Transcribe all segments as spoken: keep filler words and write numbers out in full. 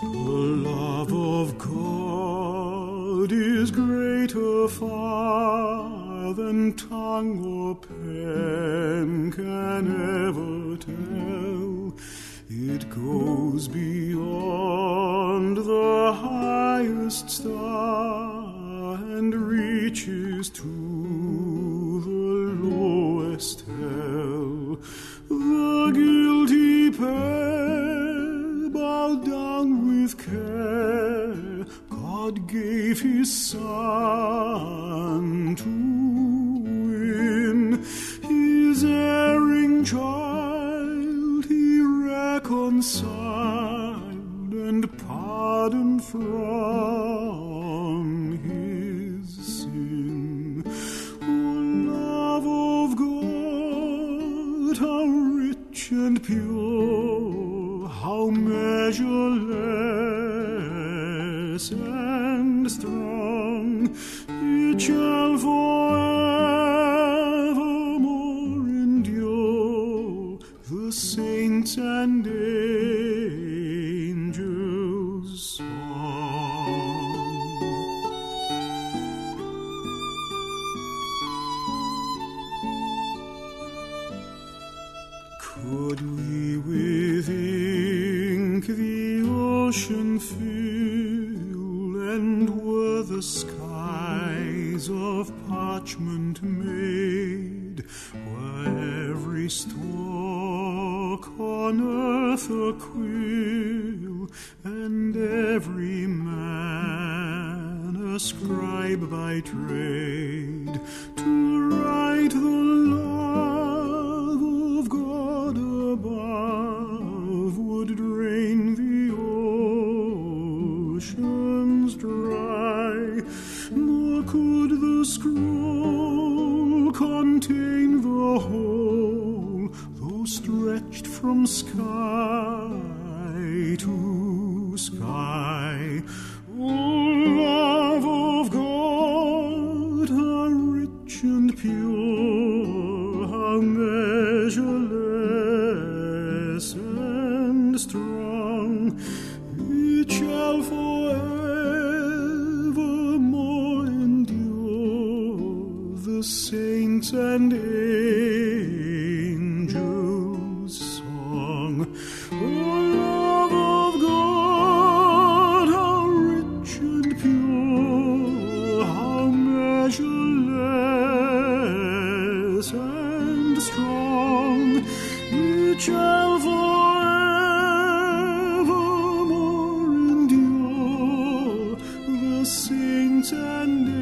The love of God is greater far than tongue or pen can ever tell. It goes beyond the highest star and reaches to the lowest hell. The guilty pair bowed down with care. God gave his Son to win his erring child. Reconciled and pardoned from his sin. O love of God, how rich and pure, how measureless and strong, it shall forevermore endure the saints and angels' song. Could we with ink the ocean fill, and were the skies of parchment made, were every stalk on earth a quill, and every man a scribe by trade, to write the love of God above would drain the oceans dry, nor could the scroll contain the whole, though stretched from sky to sky. O love of God, how rich and pure, how measureless and strong, it shall forevermore endure the saints and angels' song. O love of God, how rich and pure, how measureless and strong, it shall forevermore endure the saints and angels'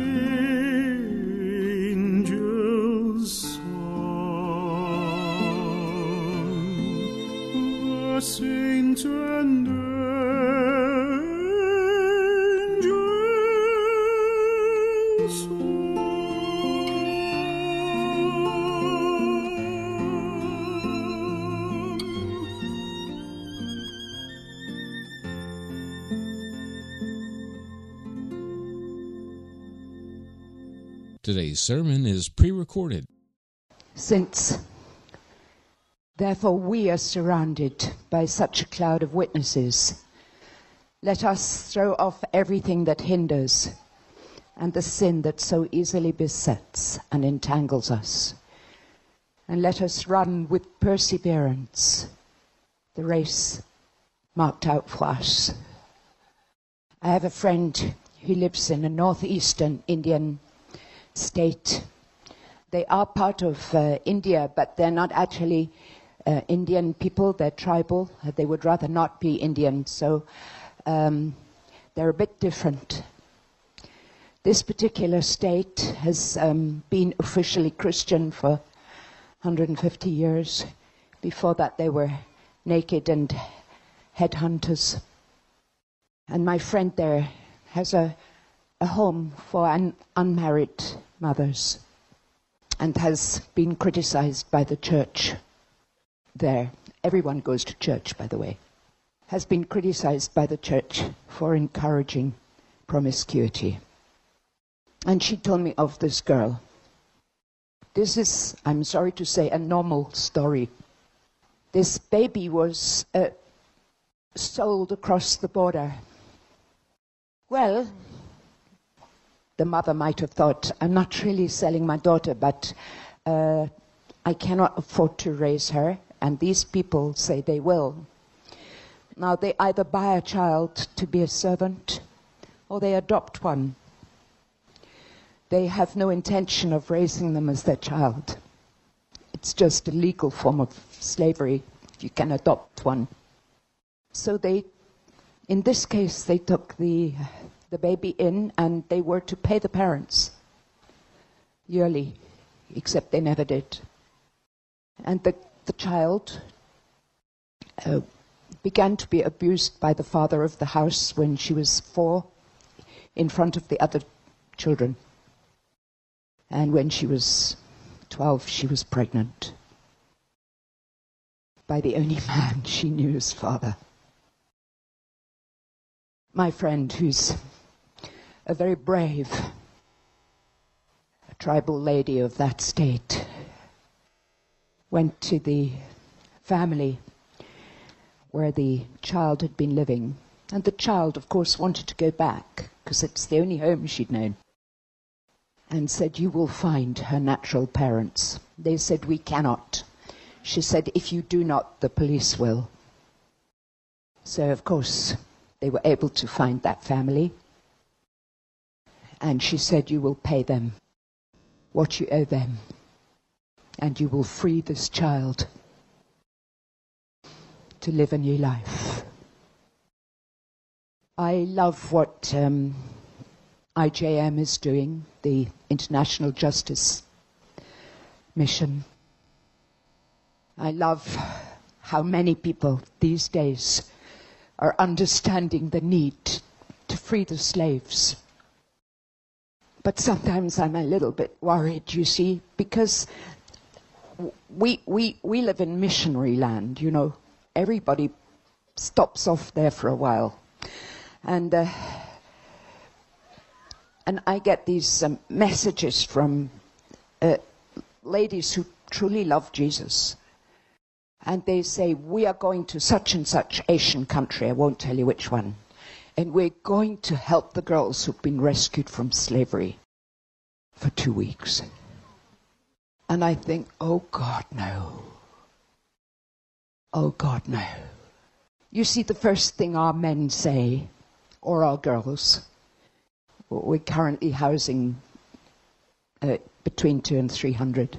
the saints and angels' song. Today's sermon is pre-recorded. Saints, therefore we are surrounded by such a cloud of witnesses. Let us throw off everything that hinders and the sin that so easily besets and entangles us. And let us run with perseverance the race marked out for us. I have a friend who lives in a northeastern Indian state. They are part of uh, India, but they're not actually Uh, Indian people, they're tribal, they would rather not be Indian, so um, they're a bit different. This particular state has um, been officially Christian for one hundred fifty years. Before that they were naked and headhunters. And my friend there has a, a home for un- unmarried mothers and has been criticized by the church. There, everyone goes to church, by the way. has been criticized by the church for encouraging promiscuity. And she told me of this girl. This is, I'm sorry to say, a normal story. This baby was uh, sold across the border. Well, the mother might have thought, I'm not really selling my daughter, but uh, I cannot afford to raise her, and these people say they will. Now, they either buy a child to be a servant, or they adopt one. They have no intention of raising them as their child. It's just a legal form of slavery if you can adopt one. So they, in this case, they took the, the baby in, and they were to pay the parents yearly, except they never did. And the, the child uh, began to be abused by the father of the house when she was four, in front of the other children. And when she was twelve, she was pregnant by the only man she knew, his father. My friend, who's a very brave a tribal lady of that state, went to the family where the child had been living. And the child, of course, wanted to go back because it's the only home she'd known. And said, you will find her natural parents. They said, we cannot. She said, if you do not, the police will. So, of course, they were able to find that family. And she said, you will pay them what you owe them. And you will free this child to live a new life. I love what um, I J M is doing, the International Justice Mission. I love how many people these days are understanding the need to free the slaves. But sometimes I'm a little bit worried, you see, because we, we, we live in missionary land, you know. Everybody stops off there for a while. And... Uh, And I get these um, messages from uh, ladies who truly love Jesus. And they say, we are going to such and such Asian country, I won't tell you which one. And we're going to help the girls who've been rescued from slavery for two weeks. And I think, oh God, no. Oh God, no. You see, the first thing our men say, or our girls, we're currently housing uh, between two and three hundred.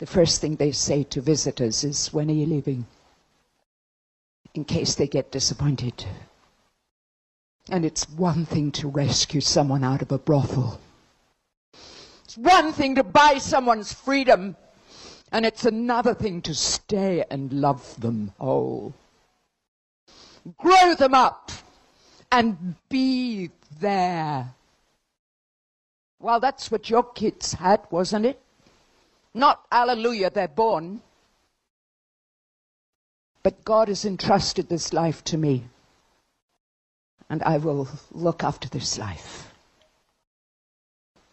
The first thing they say to visitors is, when are you leaving? In case they get disappointed. And it's one thing to rescue someone out of a brothel. It's one thing to buy someone's freedom. And it's another thing to stay and love them whole. Grow them up. And be there. Well, that's what your kids had, wasn't it? Not, hallelujah, they're born. But God has entrusted this life to me. And I will look after this life.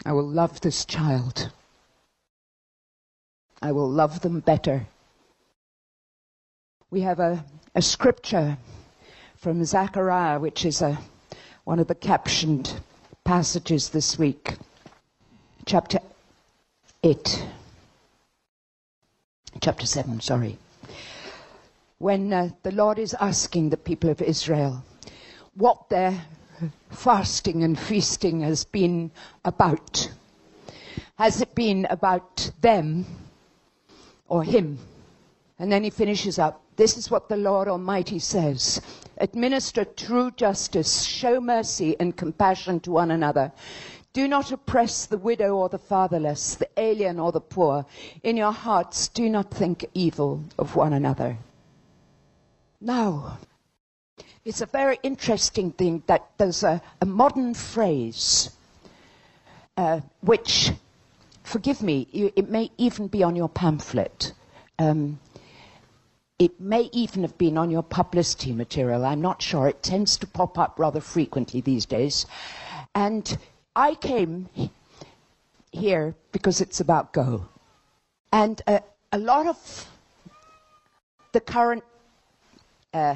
I will love this child. I will love them better. We have a, a scripture from Zechariah, which is a, one of the captioned passages this week, chapter eight, chapter seven, sorry, when uh, the Lord is asking the people of Israel what their fasting and feasting has been about. Has it been about them or him? And then he finishes up. This is what the Lord Almighty says. Administer true justice, show mercy and compassion to one another. Do not oppress the widow or the fatherless, the alien or the poor. In your hearts, do not think evil of one another. Now, it's a very interesting thing that there's a, a modern phrase, uh, which, forgive me, it may even be on your pamphlet. Um, It may even have been on your publicity material. I'm not sure. It tends to pop up rather frequently these days. And I came here because it's about go. And uh, a lot of the current uh,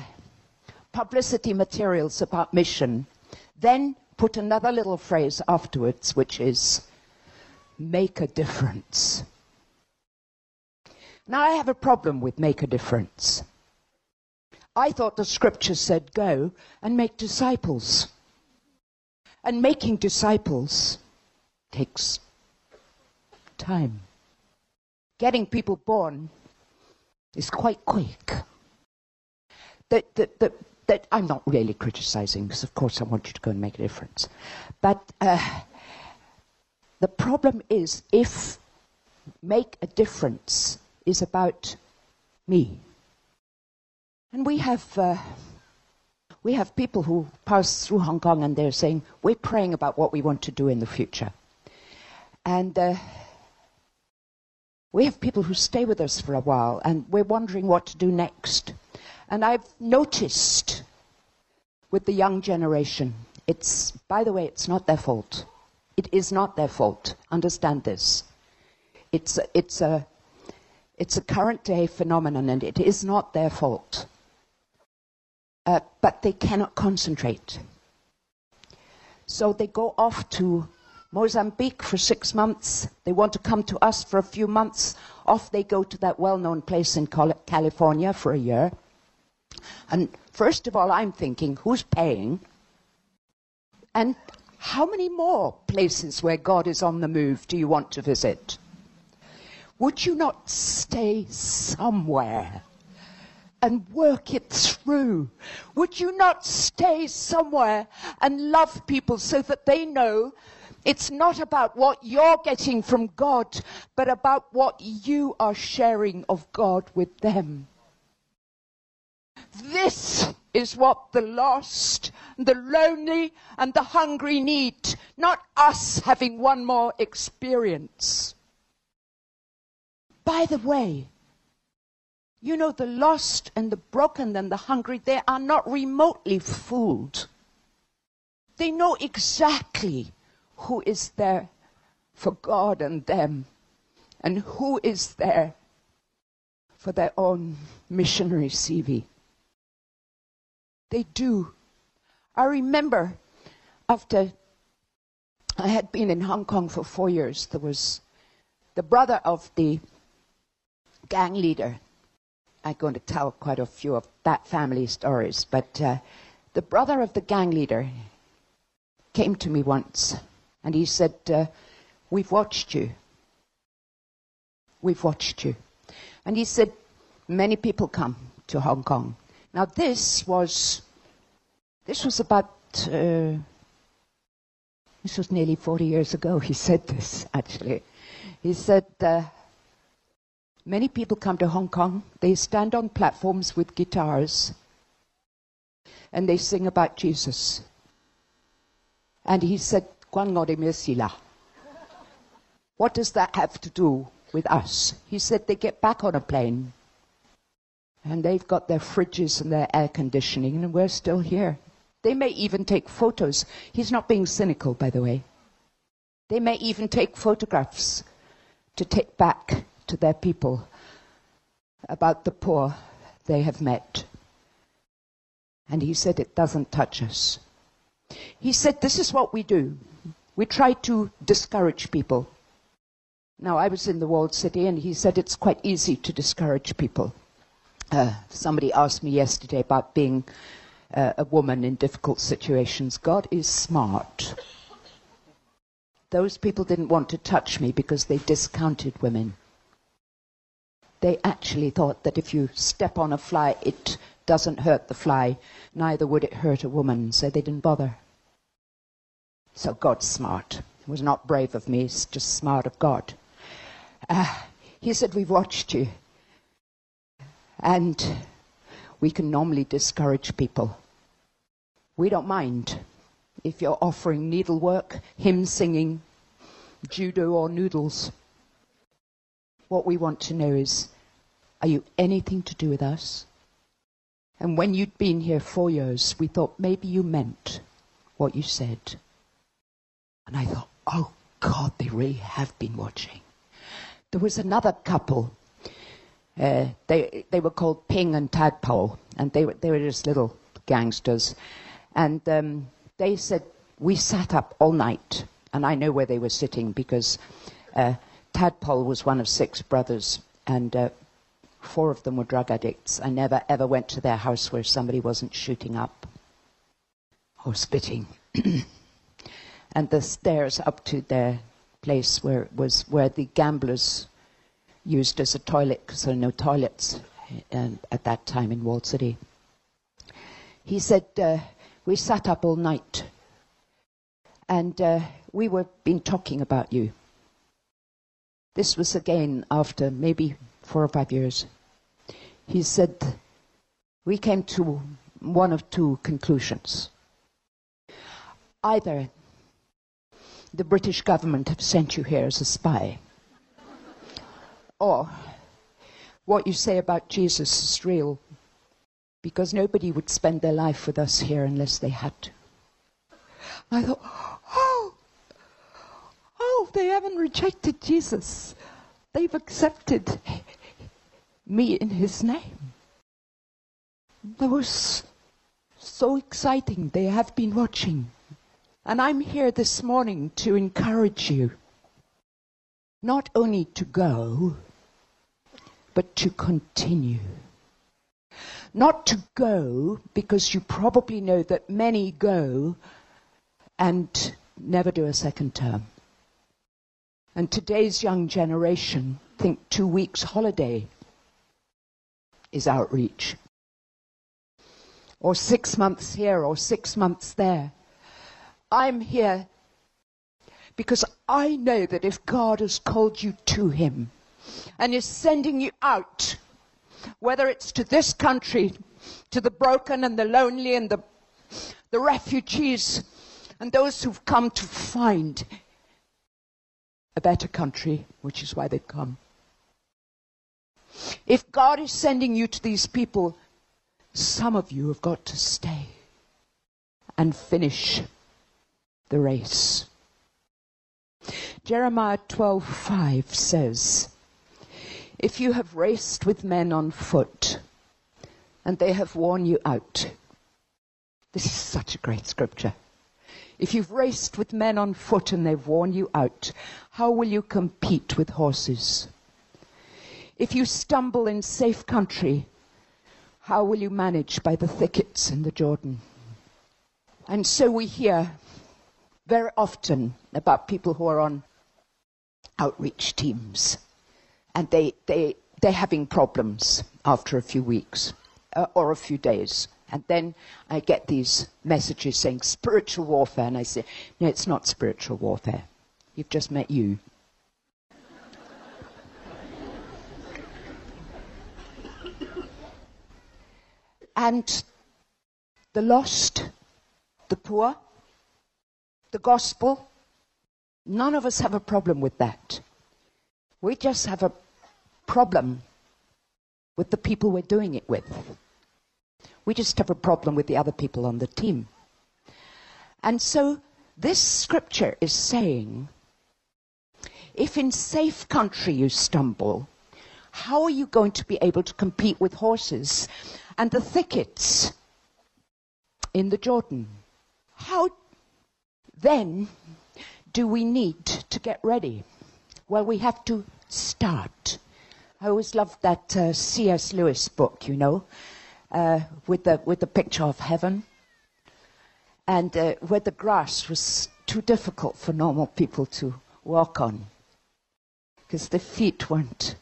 publicity materials about mission then put another little phrase afterwards, which is, make a difference. Now, I have a problem with make a difference. I thought the scripture said go and make disciples. And making disciples takes time. Getting people born is quite quick. That, that, that, that I'm not really criticizing, because of course I want you to go and make a difference. But uh, the problem is, if make a difference is about me. And we have, uh, we have people who pass through Hong Kong and they're saying, we're praying about what we want to do in the future. And uh, we have people who stay with us for a while and we're wondering what to do next. And I've noticed with the young generation, it's, by the way, it's not their fault. It is not their fault. Understand this. It's a, it's a It's a current day phenomenon, and it is not their fault. Uh, but they cannot concentrate. So they go off to Mozambique for six months. They want to come to us for a few months. Off they go to that well-known place in California for a year. And first of all, I'm thinking, who's paying? And how many more places where God is on the move do you want to visit? Would you not stay somewhere and work it through? Would you not stay somewhere and love people so that they know it's not about what you're getting from God, but about what you are sharing of God with them? This is what the lost, the lonely, and the hungry need, not us having one more experience. By the way, you know, the lost and the broken and the hungry, they are not remotely fooled. They know exactly who is there for God and them, and who is there for their own missionary C V. They do. I remember after I had been in Hong Kong for four years, there was the brother of the gang leader. I'm going to tell quite a few of that family stories, but uh, the brother of the gang leader came to me once and he said, uh, we've watched you. We've watched you. And he said, many people come to Hong Kong. Now this was, this was about, uh, this was nearly forty years ago he said this actually. He said, uh, many people come to Hong Kong, they stand on platforms with guitars and they sing about Jesus. And he said, what does that have to do with us? He said, they get back on a plane and they've got their fridges and their air conditioning and we're still here. They may even take photos. He's not being cynical, by the way. They may even take photographs to take back to their people about the poor they have met. And he said, it doesn't touch us. He said, this is what we do. We try to discourage people. Now, I was in the walled city, and he said, it's quite easy to discourage people. Uh, somebody asked me yesterday about being uh, a woman in difficult situations. God is smart. Those people didn't want to touch me because they discounted women. They actually thought that if you step on a fly, it doesn't hurt the fly, neither would it hurt a woman, so they didn't bother. So God's smart. It was not brave of me, it's just smart of God. Uh, he said, we've watched you, and we can normally discourage people. We don't mind if you're offering needlework, hymn singing, judo or noodles. What we want to know is, Are you anything to do with us? And when you'd been here four years, we thought maybe you meant what you said. And I thought, oh God, they really have been watching. There was another couple. Uh, they they were called Ping and Tadpole, and they were they were just little gangsters, and um, they said we sat up all night, and I know where they were sitting because uh, Tadpole was one of six brothers, and uh, four of them were drug addicts. I never ever went to their house where somebody wasn't shooting up or spitting, and the stairs up to their place where was where the gamblers used as a toilet, because there were no toilets um, at that time in Walled City. He said, uh, we sat up all night and uh, we were been talking about you. This was again after maybe four or five years. He said, we came to one of two conclusions. Either the British government have sent you here as a spy, or what you say about Jesus is real, because nobody would spend their life with us here unless they had to. And I thought, oh, oh, they haven't rejected Jesus. They've accepted me in his name. That was so exciting. They have been watching. And I'm here this morning to encourage you, not only to go, but to continue. Not to go because you probably know that many go and never do a second term. And today's young generation think two weeks holiday is outreach. Or six months here or six months there. I'm here because I know that if God has called you to him and is sending you out, whether it's to this country, to the broken and the lonely and the, the refugees and those who've come to find a better country, which is why they've come. If God is sending you to these people, some of you have got to stay and finish the race. Jeremiah twelve five says, if you have raced with men on foot and they have worn you out. This is such a great scripture. If you've raced with men on foot and they've worn you out, how will you compete with horses? If you stumble in safe country, how will you manage by the thickets in the Jordan? And so we hear very often about people who are on outreach teams. And they, they, they're having problems after a few weeks uh, or a few days. And then I get these messages saying spiritual warfare. And I say, no, it's not spiritual warfare. You've just met you. And the lost, the poor, the gospel, none of us have a problem with that. We just have a problem with the people we're doing it with. We just have a problem with the other people on the team. And so this scripture is saying, if in safe country you stumble, how are you going to be able to compete with horses and the thickets in the Jordan? How then do we need to get ready? Well, we have to start. I always loved that uh, C S Lewis book, you know, uh, with the with the picture of heaven, and uh, where the grass was too difficult for normal people to walk on, because their feet weren't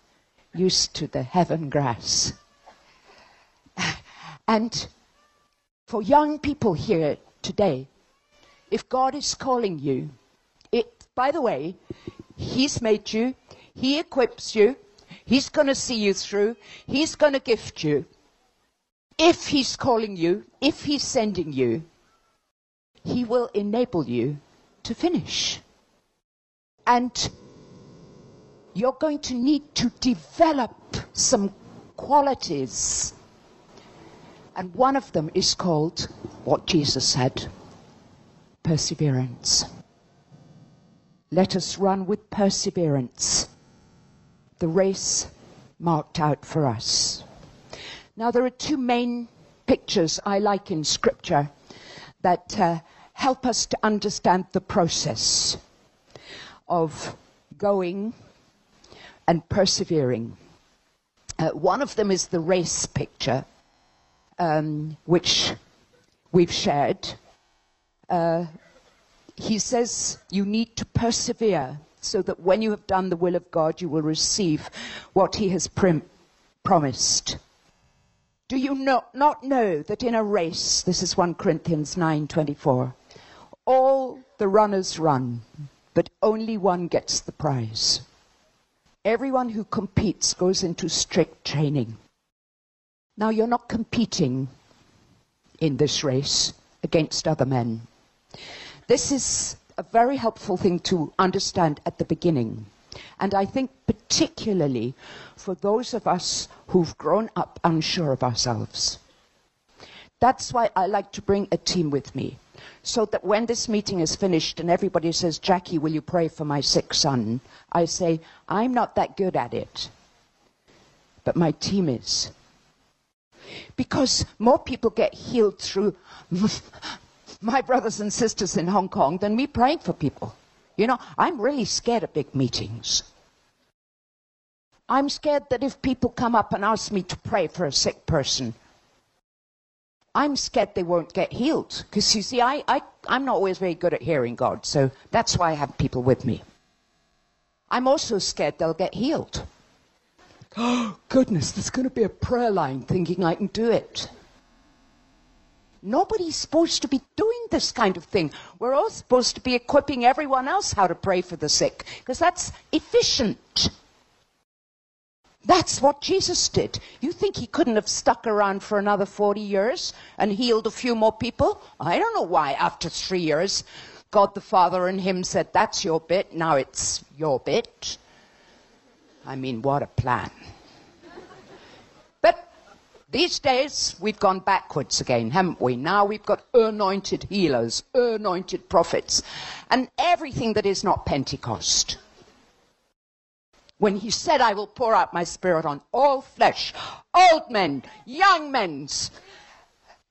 used to the heaven grass. And for young people here today, if God is calling you, it, by the way, he's made you, he equips you, he's going to see you through, he's going to gift you. If he's calling you, if he's sending you, he will enable you to finish. And you're going to need to develop some qualities. And one of them is called, what Jesus had, perseverance. Let us run with perseverance the race marked out for us. Now, there are two main pictures I like in Scripture that uh, help us to understand the process of going and persevering. Uh, one of them is the race picture, um, which we've shared. Uh, he says you need to persevere so that when you have done the will of God, you will receive what he has prim- promised. Do you not, not know that in a race, this is First Corinthians nine twenty-four, all the runners run, but only one gets the prize. Everyone who competes goes into strict training. Now, you're not competing in this race against other men. This is a very helpful thing to understand at the beginning. And I think particularly for those of us who've grown up unsure of ourselves. That's why I like to bring a team with me, so that when this meeting is finished and everybody says, Jackie, will you pray for my sick son? I say, I'm not that good at it, but my team is. Because more people get healed through my brothers and sisters in Hong Kong than me praying for people. You know, I'm really scared of big meetings. I'm scared that if people come up and ask me to pray for a sick person, I'm scared they won't get healed. Because, you see, I, I, I'm not always very good at hearing God, so that's why I have people with me. I'm also scared they'll get healed. Oh, goodness, there's going to be a prayer line thinking I can do it. Nobody's supposed to be doing this kind of thing. We're all supposed to be equipping everyone else how to pray for the sick, because that's efficient. That's what Jesus did. You think he couldn't have stuck around for another forty years and healed a few more people? I don't know why after three years, God the Father and him said, that's your bit, now it's your bit. I mean, what a plan. These days, we've gone backwards again, haven't we? Now we've got anointed healers, anointed prophets, and everything that is not Pentecost. When he said, I will pour out my spirit on all flesh, old men, young men,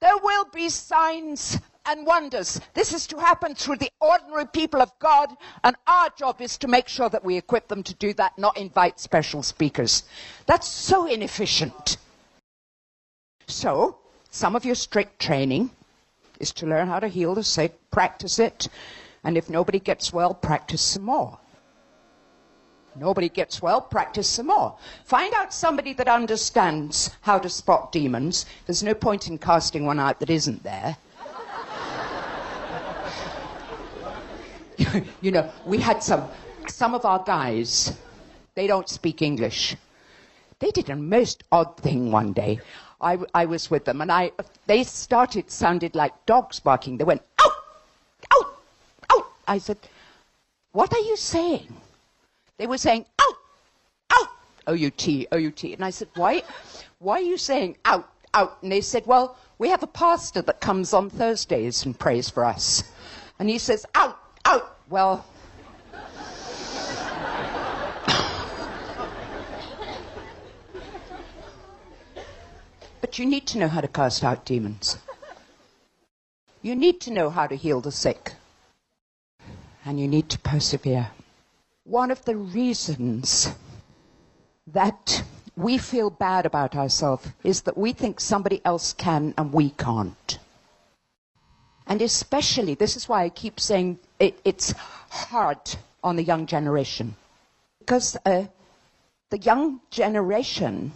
there will be signs and wonders. This is to happen through the ordinary people of God, and our job is to make sure that we equip them to do that, not invite special speakers. That's so inefficient. So, some of your strict training is to learn how to heal the sick, practice it, and if nobody gets well, practice some more. Nobody gets well, practice some more. Find out somebody that understands how to spot demons. There's no point in casting one out that isn't there. You know, we had some, some of our guys, they don't speak English. They did a most odd thing one day. I, I was with them, and I, they started, sounded like dogs barking. They went, out, out, out. I said, what are you saying? They were saying, out, out, O U T, O U T. And I said, why, why are you saying out, out? And they said, well, we have a pastor that comes on Thursdays and prays for us. And he says, out, out. Well, but you need to know how to cast out demons. You need to know how to heal the sick. And you need to persevere. One of the reasons that we feel bad about ourselves is that we think somebody else can and we can't. And especially, this is why I keep saying it, it's hard on the young generation. Because uh, the young generation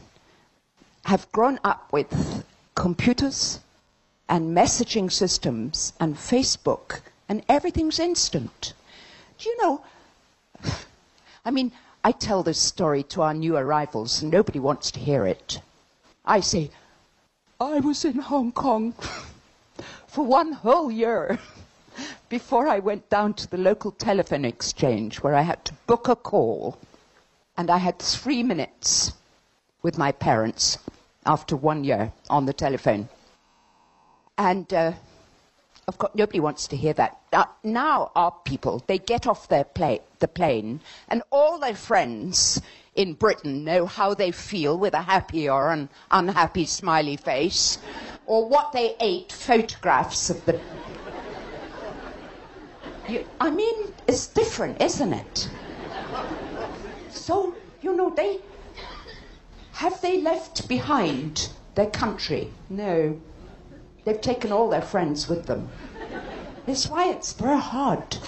have grown up with computers and messaging systems and Facebook, and everything's instant. Do you know, I mean, I tell this story to our new arrivals, and nobody wants to hear it. I say, I was in Hong Kong for one whole year before I went down to the local telephone exchange where I had to book a call, and I had three minutes. with my parents after one year on the telephone. And uh, of course, nobody wants to hear that. Now, now our people, they get off their pla- the plane, and all their friends in Britain know how they feel with a happy or an unhappy smiley face, or what they ate, photographs of the... You, I mean, it's different, isn't it? So, you know, they... Have they left behind their country? No. They've taken all their friends with them. That's why it's very hard,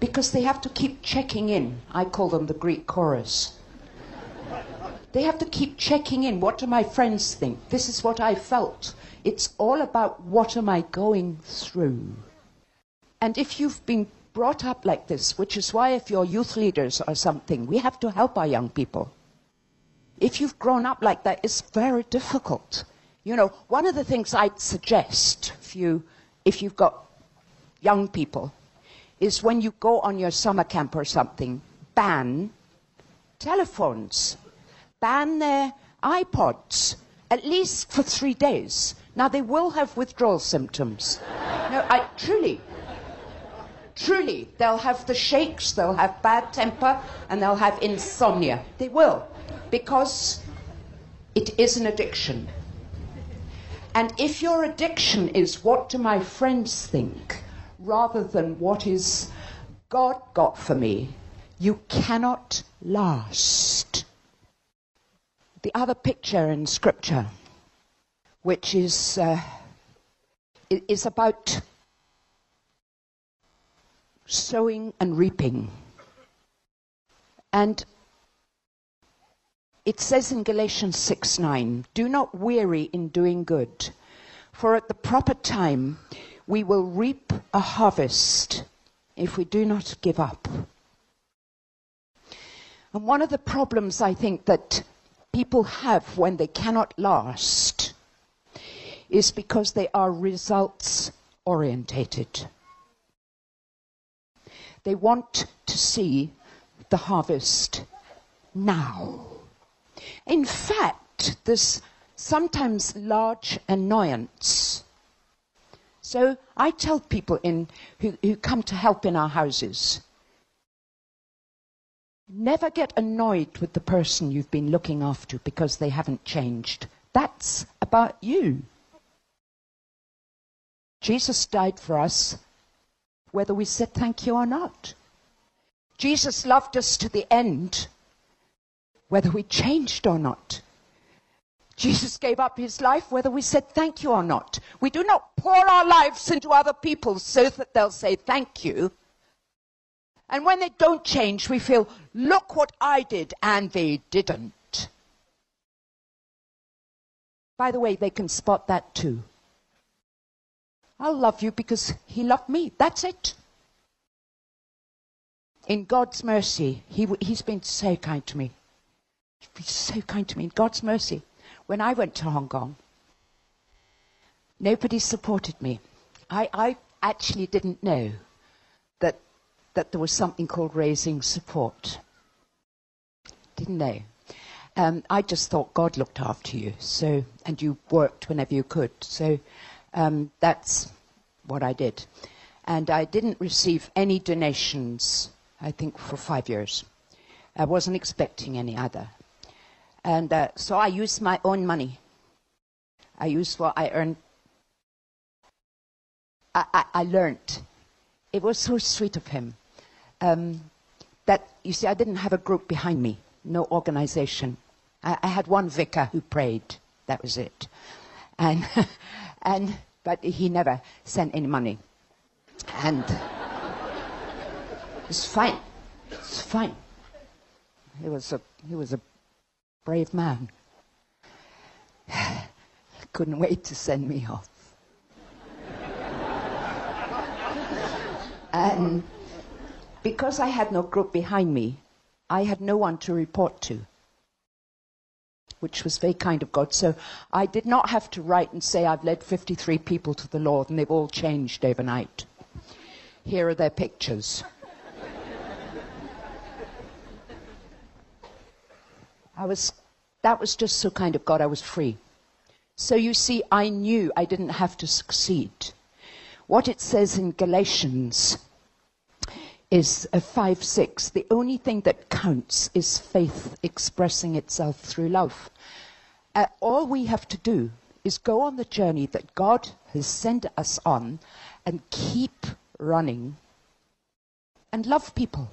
because they have to keep checking in. I call them the Greek chorus. They have to keep checking in. What do my friends think? This is what I felt. It's all about what am I going through. And if you've been brought up like this, which is why if you're youth leaders or something, we have to help our young people. If you've grown up like that, it's very difficult. You know, one of the things I'd suggest if, you, if you've got young people is when you go on your summer camp or something, ban telephones, ban their iPods, at least for three days. Now, they will have withdrawal symptoms. No, I truly, truly, they'll have the shakes, they'll have bad temper, and they'll have insomnia. They will. Because it is an addiction. And if your addiction is what do my friends think, rather than what is God got for me, you cannot last. The other picture in Scripture, which is, uh, is about sowing and reaping. And it says in Galatians six nine, do not weary in doing good, for at the proper time we will reap a harvest if we do not give up. And one of the problems I think that people have when they cannot last is because they are results orientated. They want to see the harvest now. In fact, there's sometimes large annoyance. So I tell people in, who, who come to help in our houses, never get annoyed with the person you've been looking after because they haven't changed. That's about you. Jesus died for us, whether we said thank you or not. Jesus loved us to the end, whether we changed or not. Jesus gave up his life whether we said thank you or not. We do not pour our lives into other people so that they'll say thank you. And when they don't change, we feel, look what I did, and they didn't. By the way, they can spot that too. I'll love you because he loved me. That's it. In God's mercy, he, he's been so kind to me. He's been so kind to me, in God's mercy. When I went to Hong Kong, nobody supported me. I, I actually didn't know that, that there was something called raising support. Didn't know. Um, I just thought God looked after you, so, and you worked whenever you could. So um, that's what I did. And I didn't receive any donations, I think, for five years. I wasn't expecting any other. And uh, so I used my own money. I used what I earned. I, I, I learned. It was so sweet of him. Um, that, you see, I didn't have a group behind me, no organization. I, I had one vicar who prayed. That was it. And, and but he never sent any money. And it's fine. It's fine. He was a... He was a brave man. Couldn't wait to send me off. And because I had no group behind me, I had no one to report to, which was very kind of God. So I did not have to write and say, I've led fifty-three people to the Lord and they've all changed overnight. Here are their pictures. I was That was just so kind of God. I was free. So you see, I knew I didn't have to succeed. What it says in Galatians is five six, the only thing that counts is faith expressing itself through love. Uh, all we have to do is go on the journey that God has sent us on and keep running and love people.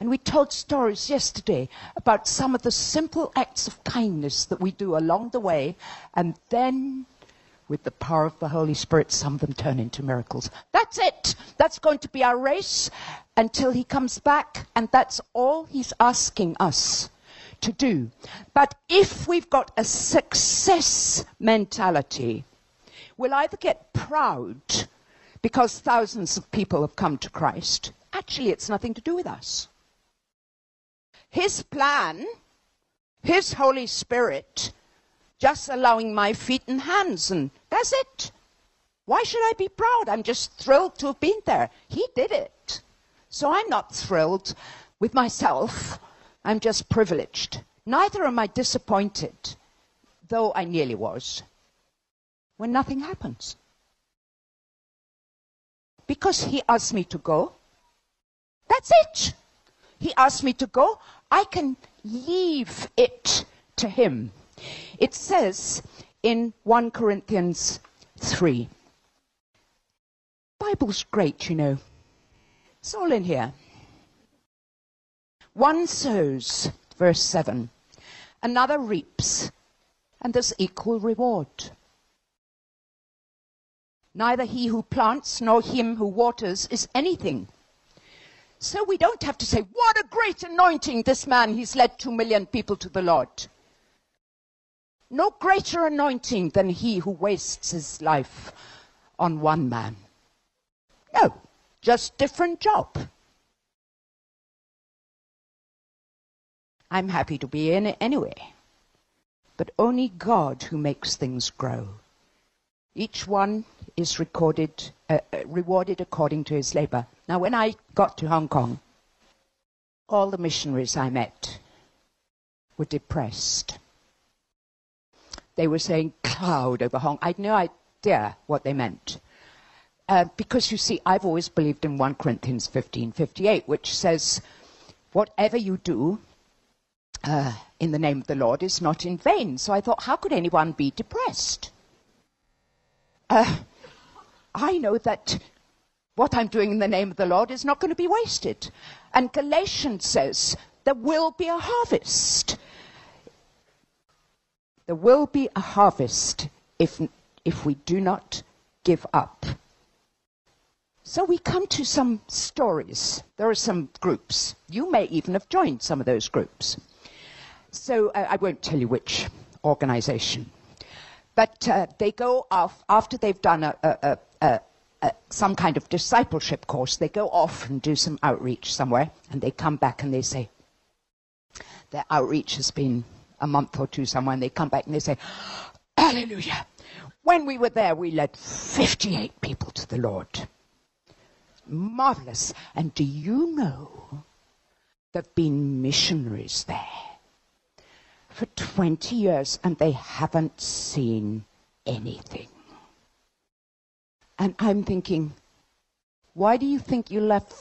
And we told stories yesterday about some of the simple acts of kindness that we do along the way, and then with the power of the Holy Spirit, some of them turn into miracles. That's it. That's going to be our race until he comes back. And that's all he's asking us to do. But if we've got a success mentality, we'll either get proud because thousands of people have come to Christ. Actually, it's nothing to do with us. His plan, his Holy Spirit, just allowing my feet and hands, and that's it. Why should I be proud? I'm just thrilled to have been there. He did it. So I'm not thrilled with myself. I'm just privileged. Neither am I disappointed, though I nearly was, when nothing happens. Because he asked me to go. That's it. He asked me to go. I can leave it to him. It says in First Corinthians three. Bible's great, you know. It's all in here. One sows, verse seven. Another reaps, and there's equal reward. Neither he who plants nor him who waters is anything. So we don't have to say, what a great anointing this man, he's led two million people to the Lord. No greater anointing than he who wastes his life on one man. No, just different job. I'm happy to be in it anyway. But only God who makes things grow. Each one is recorded, uh, rewarded according to his labor. Now, when I got to Hong Kong, all the missionaries I met were depressed. They were saying cloud over Hong Kong. I had no idea what they meant. Uh, because, you see, I've always believed in First Corinthians fifteen fifty-eight, which says, whatever you do uh, in the name of the Lord is not in vain. So I thought, how could anyone be depressed? Uh, I know that what I'm doing in the name of the Lord is not going to be wasted. And Galatians says, there will be a harvest. There will be a harvest if, if we do not give up. So we come to some stories. There are some groups. You may even have joined some of those groups. So uh, I won't tell you which organization. But uh, they go off, after they've done a, a, a, a, some kind of discipleship course, they go off and do some outreach somewhere, and they come back and they say, their outreach has been a month or two somewhere, and they come back and they say, hallelujah, when we were there, we led fifty-eight people to the Lord. Marvelous. And do you know there have been missionaries there for twenty years, and they haven't seen anything? And I'm thinking, why do you think you, left,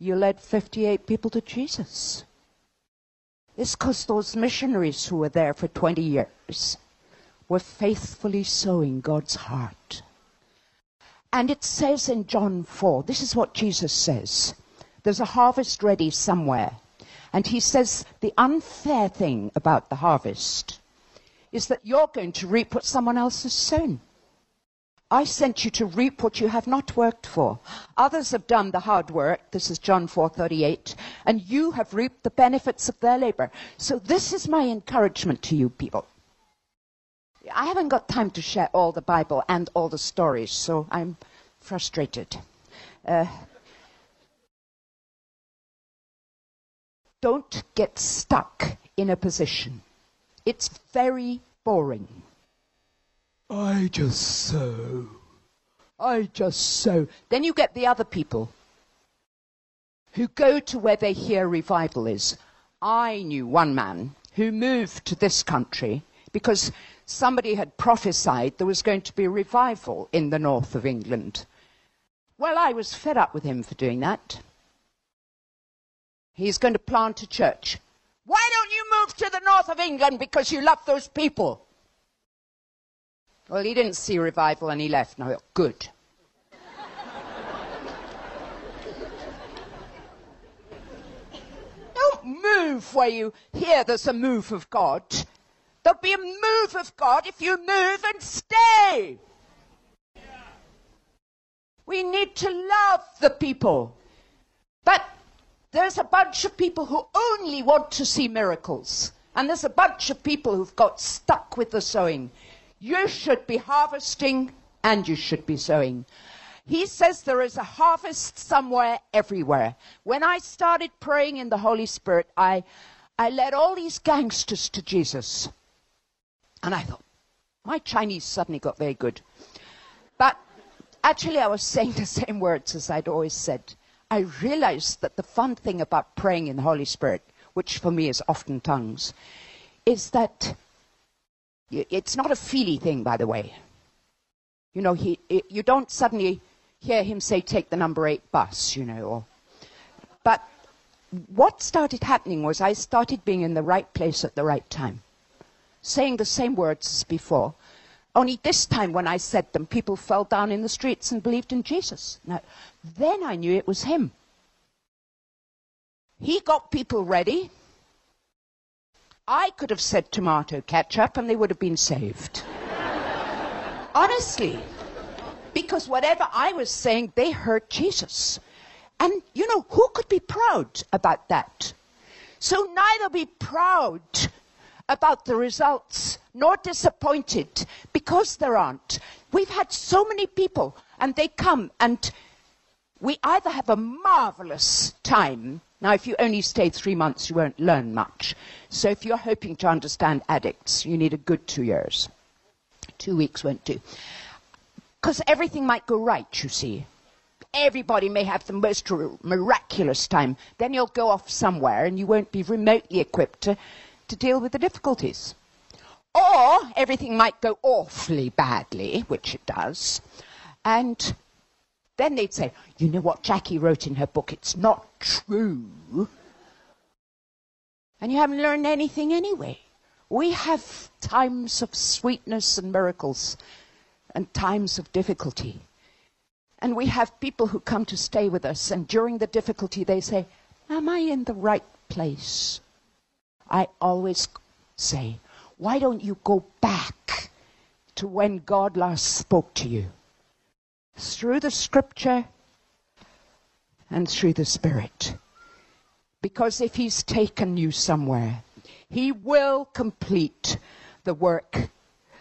you led fifty-eight people to Jesus? It's because those missionaries who were there for twenty years were faithfully sowing God's heart. And it says in John four, this is what Jesus says. There's a harvest ready somewhere. And he says the unfair thing about the harvest is that you're going to reap what someone else has sown. I sent you to reap what you have not worked for. Others have done the hard work. This is John four thirty-eight. And you have reaped the benefits of their labor. So this is my encouragement to you people. I haven't got time to share all the Bible and all the stories, so I'm frustrated. Uh, don't get stuck in a position. It's very boring. I just sow. I just sow. Then you get the other people who go to where they hear revival is. I knew one man who moved to this country because somebody had prophesied there was going to be a revival in the north of England. Well, I was fed up with him for doing that. He's going to plant a church. Why don't you move to the north of England because you love those people? Well, he didn't see revival and he left. No, good. Don't move where you hear there's a move of God. There'll be a move of God if you move and stay. Yeah. We need to love the people. But there's a bunch of people who only want to see miracles. And there's a bunch of people who've got stuck with the sowing. You should be harvesting and you should be sowing. He says there is a harvest somewhere, everywhere. When I started praying in the Holy Spirit, I, I led all these gangsters to Jesus. And I thought, my Chinese suddenly got very good. But actually I was saying the same words as I'd always said. I realized that the fun thing about praying in the Holy Spirit, which for me is often tongues, is that it's not a feely thing, by the way. You know, he, it, you don't suddenly hear him say, take the number eight bus, you know. Or, but what started happening was I started being in the right place at the right time, saying the same words as before. Only this time when I said them, people fell down in the streets and believed in Jesus. Now, then I knew it was him. He got people ready. I could have said tomato ketchup and they would have been saved. Honestly. Because whatever I was saying, they heard Jesus. And, you know, who could be proud about that? So neither be proud about the results, nor disappointed, because there aren't. We've had so many people, and they come, and we either have a marvelous time. Now, if you only stay three months, you won't learn much. So if you're hoping to understand addicts, you need a good two years. Two weeks won't do. Because everything might go right, you see. Everybody may have the most miraculous time. Then you'll go off somewhere, and you won't be remotely equipped to to deal with the difficulties. Or everything might go awfully badly, which it does, and then they'd say, you know what Jackie wrote in her book, it's not true. And you haven't learned anything anyway. We have times of sweetness and miracles and times of difficulty. And we have people who come to stay with us, and during the difficulty they say, am I in the right place? I always say, why don't you go back to when God last spoke to you? Through the scripture and through the Spirit. Because if he's taken you somewhere, he will complete the work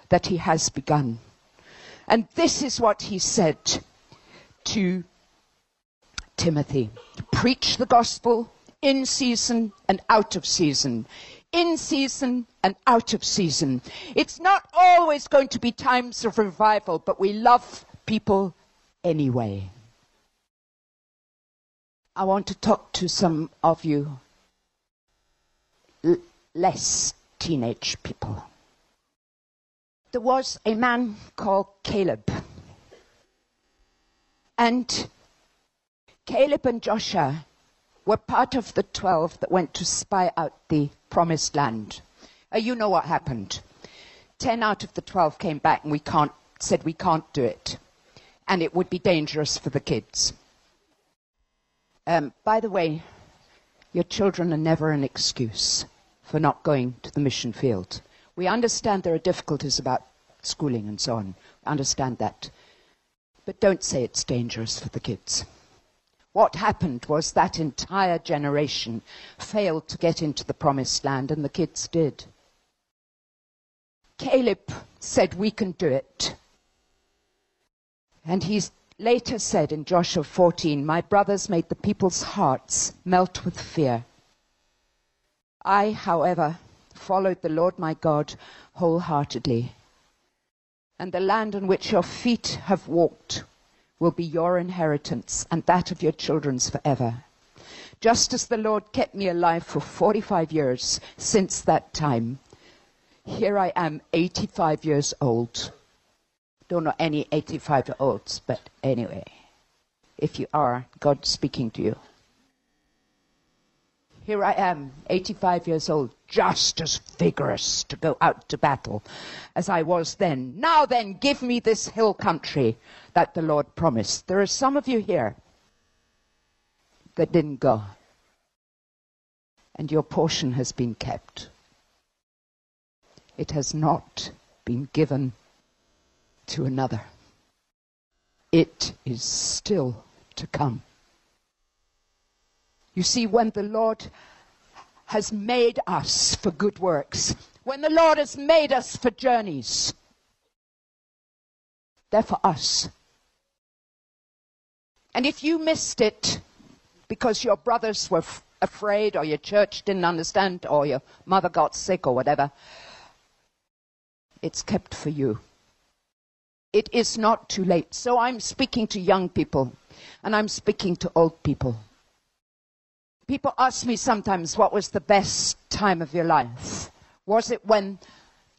that he has begun. And this is what he said to Timothy. Preach the gospel. In season and out of season. In season and out of season. It's not always going to be times of revival, but we love people anyway. I want to talk to some of you l- less teenage people. There was a man called Caleb. And Caleb and Joshua were part of the twelve that went to spy out the promised land. Uh, you know what happened. Ten out of the twelve came back and we can't, said we can't do it. And it would be dangerous for the kids. Um, by the way, your children are never an excuse for not going to the mission field. We understand there are difficulties about schooling and so on. We understand that. But don't say it's dangerous for the kids. What happened was that entire generation failed to get into the promised land, and the kids did. Caleb said, we can do it. And he later said in Joshua fourteen, my brothers made the people's hearts melt with fear. I, however, followed the Lord my God wholeheartedly. And the land on which your feet have walked will be your inheritance and that of your children's forever. just as the Lord kept me alive for forty-five years since that time. Here I am, eighty-five years old. Don't know any eighty-five-year-olds, but anyway, if you are, God's speaking to you. Here I am, eighty-five years old, just as vigorous to go out to battle as I was then. Now then, give me this hill country that the Lord promised. There are some of you here that didn't go, and your portion has been kept. It has not been given to another. It is still to come. You see, when the Lord has made us for good works, when the Lord has made us for journeys, they're for us. And if you missed it because your brothers were f- afraid, or your church didn't understand, or your mother got sick, or whatever, it's kept for you. It is not too late. So I'm speaking to young people, and I'm speaking to old people. People ask me sometimes, what was the best time of your life? Was it when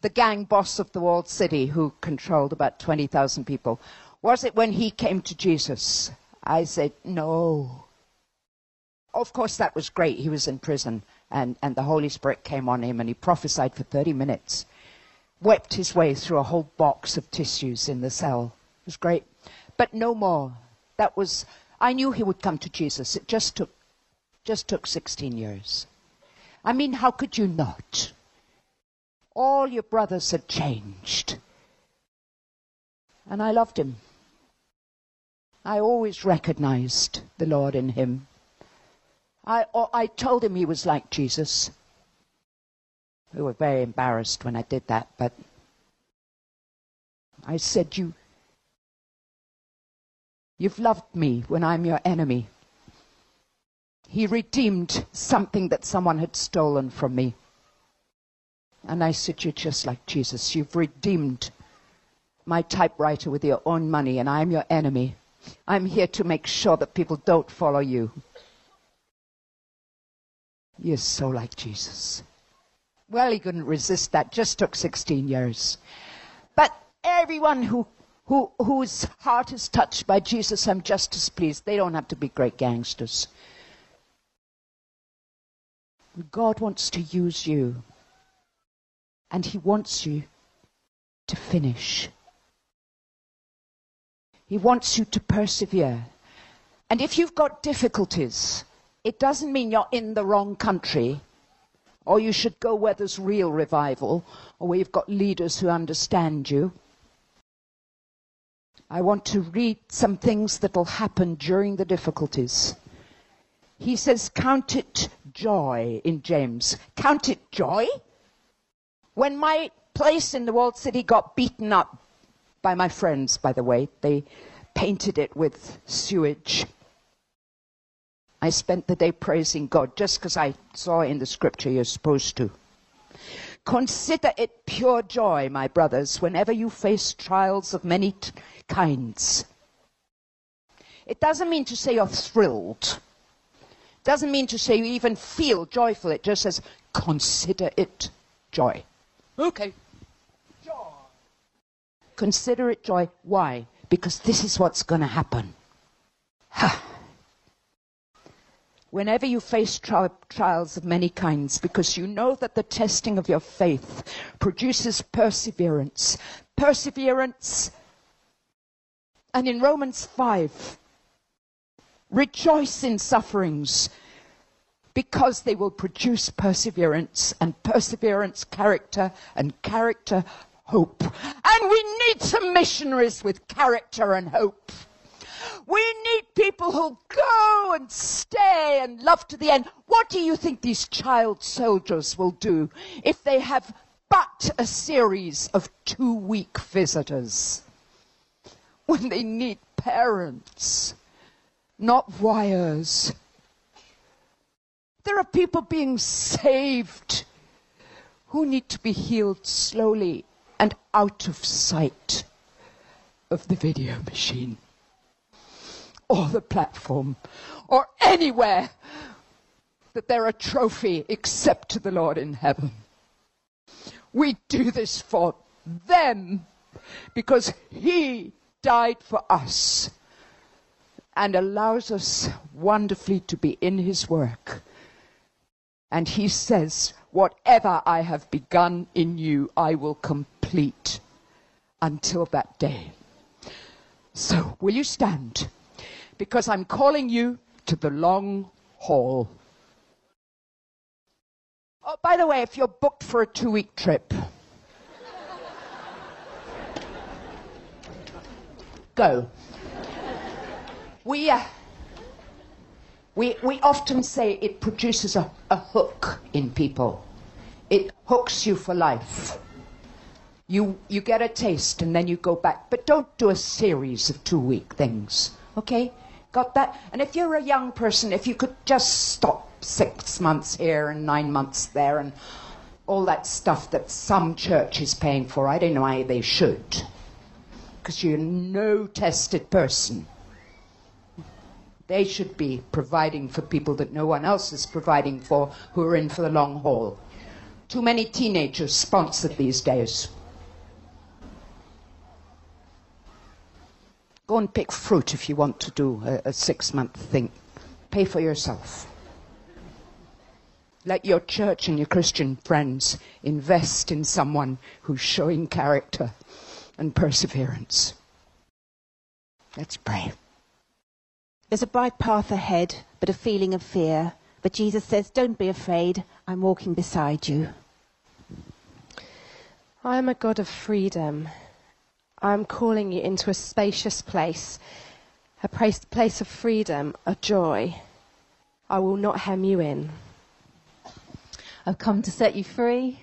the gang boss of the walled city, who controlled about twenty thousand people, was it when he came to Jesus? I said, no. Of course, that was great. He was in prison, and, and the Holy Spirit came on him, and he prophesied for thirty minutes, wept his way through a whole box of tissues in the cell. It was great. But no more. That was, I knew he would come to Jesus. It just took Just took sixteen years. I mean, how could you not? All your brothers had changed. And I loved him. I always recognized the Lord in him. I, I told him he was like Jesus. We were very embarrassed when I did that, but I said, you, you've loved me when I'm your enemy. He redeemed something that someone had stolen from me. And I said, you're just like Jesus. You've redeemed my typewriter with your own money, and I'm your enemy. I'm here to make sure that people don't follow you. You're so like Jesus. Well, he couldn't resist that. Just took sixteen years. But everyone who who whose heart is touched by Jesus, I'm just as pleased. They don't have to be great gangsters. God wants to use you, and he wants you to finish. He wants you to persevere. And if you've got difficulties, it doesn't mean you're in the wrong country, or you should go where there's real revival, or where you've got leaders who understand you. I want to read some things that will happen during the difficulties. He says, count it joy in James. Count it joy? When my place in the walled city got beaten up by my friends, by the way, they painted it with sewage. I spent the day praising God just because I saw in the scripture you're supposed to. Consider it pure joy, my brothers, whenever you face trials of many t- kinds. It doesn't mean to say you're thrilled. Doesn't mean to say you even feel joyful. It just says, consider it joy. Okay. Joy. Consider it joy. Why? Because this is what's going to happen. Ha. Whenever you face tri- trials of many kinds, because you know that the testing of your faith produces perseverance. Perseverance. And in Romans five... rejoice in sufferings, because they will produce perseverance, and perseverance, character, and character, hope. And we need some missionaries with character and hope. We need people who'll go and stay and love to the end. What do you think these child soldiers will do if they have but a series of two-week visitors, when they need parents? Not wires. There are people being saved who need to be healed slowly and out of sight of the video machine or the platform or anywhere that they're a trophy except to the Lord in heaven. We do this for them because He died for us and allows us wonderfully to be in His work. And He says, whatever I have begun in you, I will complete until that day. So, will you stand? Because I'm calling you to the long haul. Oh, by the way, if you're booked for a two-week trip, go. We, uh, we, we often say it produces a, a hook in people. It hooks you for life. You, you get a taste and then you go back. But don't do a series of two-week things, okay? Got that? And if you're a young person, if you could just stop six months here and nine months there and all that stuff that some church is paying for, I don't know why they should, because you're no tested person. They should be providing for people that no one else is providing for, who are in for the long haul. Too many teenagers sponsored these days. Go and pick fruit if you want to do a, a six-month thing. Pay for yourself. Let your church and your Christian friends invest in someone who's showing character and perseverance. Let's pray. There's a bright path ahead, but a feeling of fear. But Jesus says, don't be afraid, I'm walking beside you. I am a God of freedom. I'm calling you into a spacious place, a place of freedom, of joy. I will not hem you in. I've come to set you free,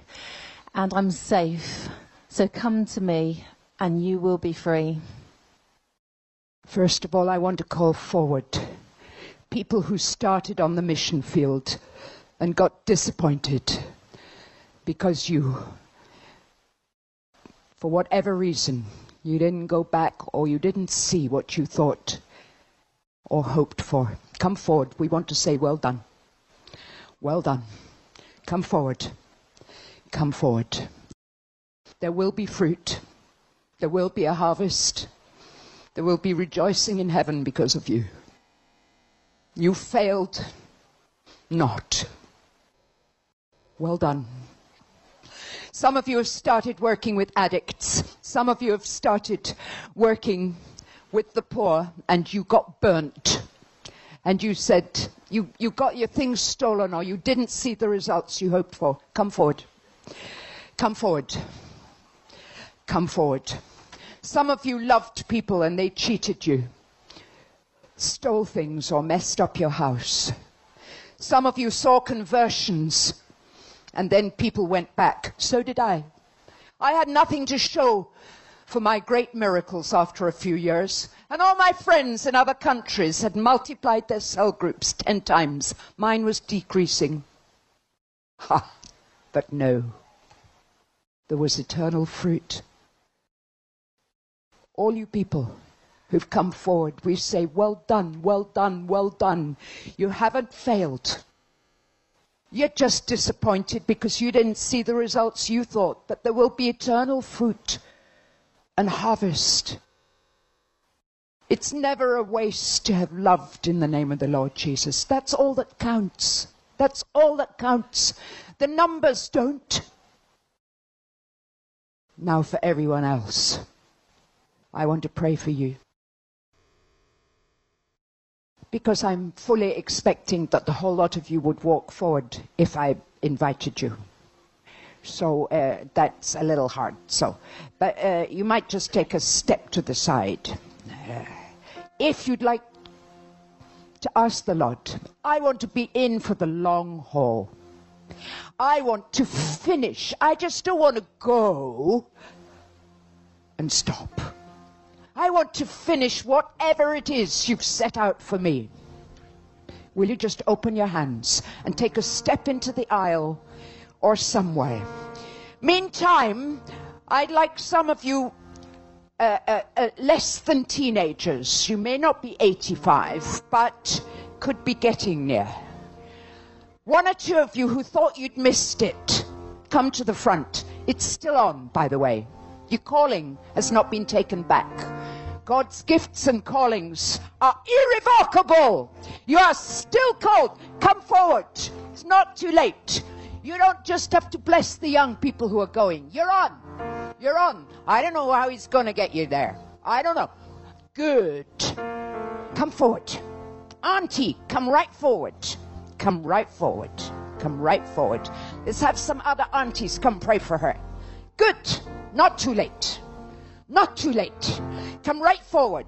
and I'm safe. So come to me, and you will be free. First of all, I want to call forward people who started on the mission field and got disappointed because you, for whatever reason, you didn't go back, or you didn't see what you thought or hoped for. Come forward. We want to say, well done. Well done. Come forward. Come forward. There will be fruit. There will be a harvest. There will be rejoicing in heaven because of you. You failed not. Well done. Some of you have started working with addicts. Some of you have started working with the poor, and you got burnt. And you said, you, you got your things stolen, or you didn't see the results you hoped for. Come forward. Come forward. Come forward. Some of you loved people and they cheated you, stole things or messed up your house. Some of you saw conversions and then people went back. So did I. I had nothing to show for my great miracles after a few years. And all my friends in other countries had multiplied their cell groups ten times. Mine was decreasing. Ha! But no. There was eternal fruit. All you people who've come forward, we say, well done, well done, well done. You haven't failed. You're just disappointed because you didn't see the results you thought, but there will be eternal fruit and harvest. It's never a waste to have loved in the name of the Lord Jesus. That's all that counts. That's all that counts. The numbers don't. Now for everyone else. I want to pray for you, because I'm fully expecting that the whole lot of you would walk forward if I invited you. So uh, that's a little hard. So, but uh, you might just take a step to the side. Uh, if you'd like to ask the Lord, I want to be in for the long haul. I want to finish. I just don't want to go and stop. I want to finish whatever it is you've set out for me. Will you just open your hands and take a step into the aisle or somewhere? Meantime, I'd like some of you uh, uh, uh, less than teenagers. You may not be eighty-five, but could be getting near. One or two of you who thought you'd missed it, come to the front. It's still on, by the way. Your calling has not been taken back. God's gifts and callings are irrevocable. You are still called. Come forward. It's not too late. You don't just have to bless the young people who are going. You're on. You're on. I don't know how he's going to get you there. I don't know. Good. Come forward. Auntie, come right forward. Come right forward. Come right forward. Let's have some other aunties come pray for her. Good. Not too late. Not too late. Come right forward.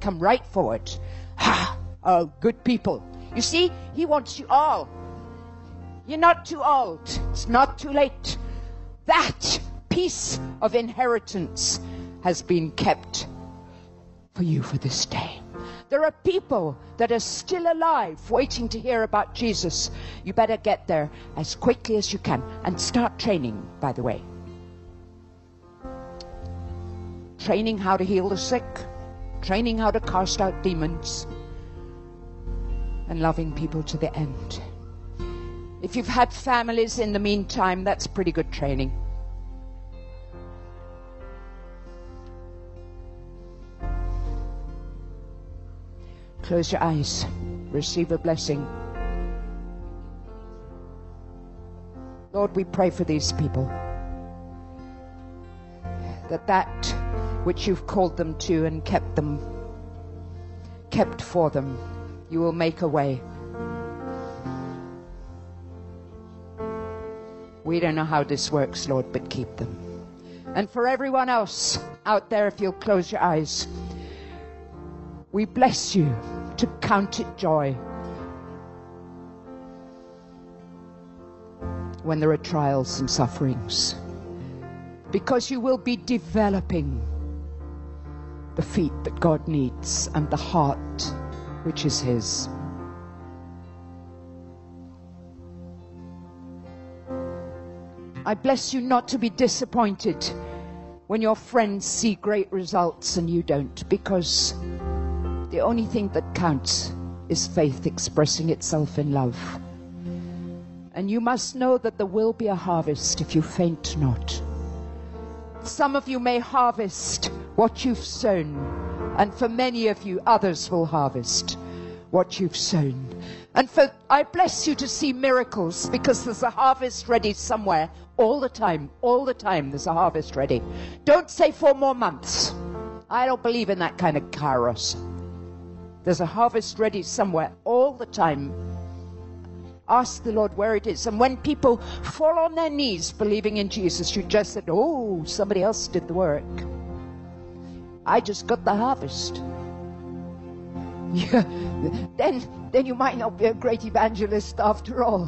Come right forward. Ah, oh, good people. You see, he wants you all. You're not too old. It's not too late. That piece of inheritance has been kept for you for this day. There are people that are still alive waiting to hear about Jesus. You better get there as quickly as you can and start training, by the way. Training how to heal the sick, training how to cast out demons, and loving people to the end. If you've had families in the meantime, that's pretty good training. Close your eyes, receive a blessing. Lord, we pray for these people, that that which you've called them to and kept them, kept for them, you will make a way. We don't know how this works, Lord, but keep them. And for everyone else out there, if you'll close your eyes, we bless you to count it joy when there are trials and sufferings, because you will be developing the feet that God needs and the heart which is His. I bless you not to be disappointed when your friends see great results and you don't, because the only thing that counts is faith expressing itself in love. And you must know that there will be a harvest if you faint not. Some of you may harvest what you've sown, and for many of you, others will harvest what you've sown. And for, I bless you to see miracles, because there's a harvest ready somewhere all the time. All the time there's a harvest ready. Don't say four more months. I don't believe in that kind of kairos. There's a harvest ready somewhere all the time. Ask the Lord where it is. And when people fall on their knees believing in Jesus, you just said, oh, somebody else did the work. I just got the harvest. Yeah. Then, then you might not be a great evangelist after all.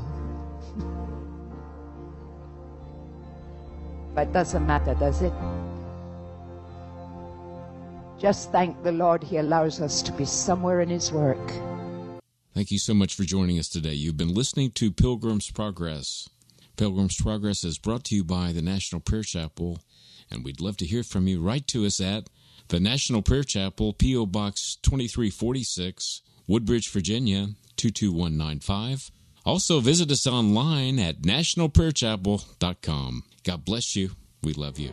But it doesn't matter, does it? Just thank the Lord He allows us to be somewhere in His work. Thank you so much for joining us today. You've been listening to Pilgrim's Progress. Pilgrim's Progress is brought to you by the National Prayer Chapel, and we'd love to hear from you. Write to us at the National Prayer Chapel, P O. Box twenty-three forty-six, Woodbridge, Virginia, two two one nine five. Also, visit us online at national prayer chapel dot com. God bless you. We love you.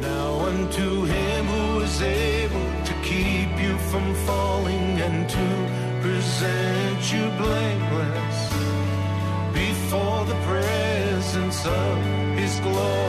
Now unto Him who is able to keep you from falling and to present you blameless before the presence of His glory.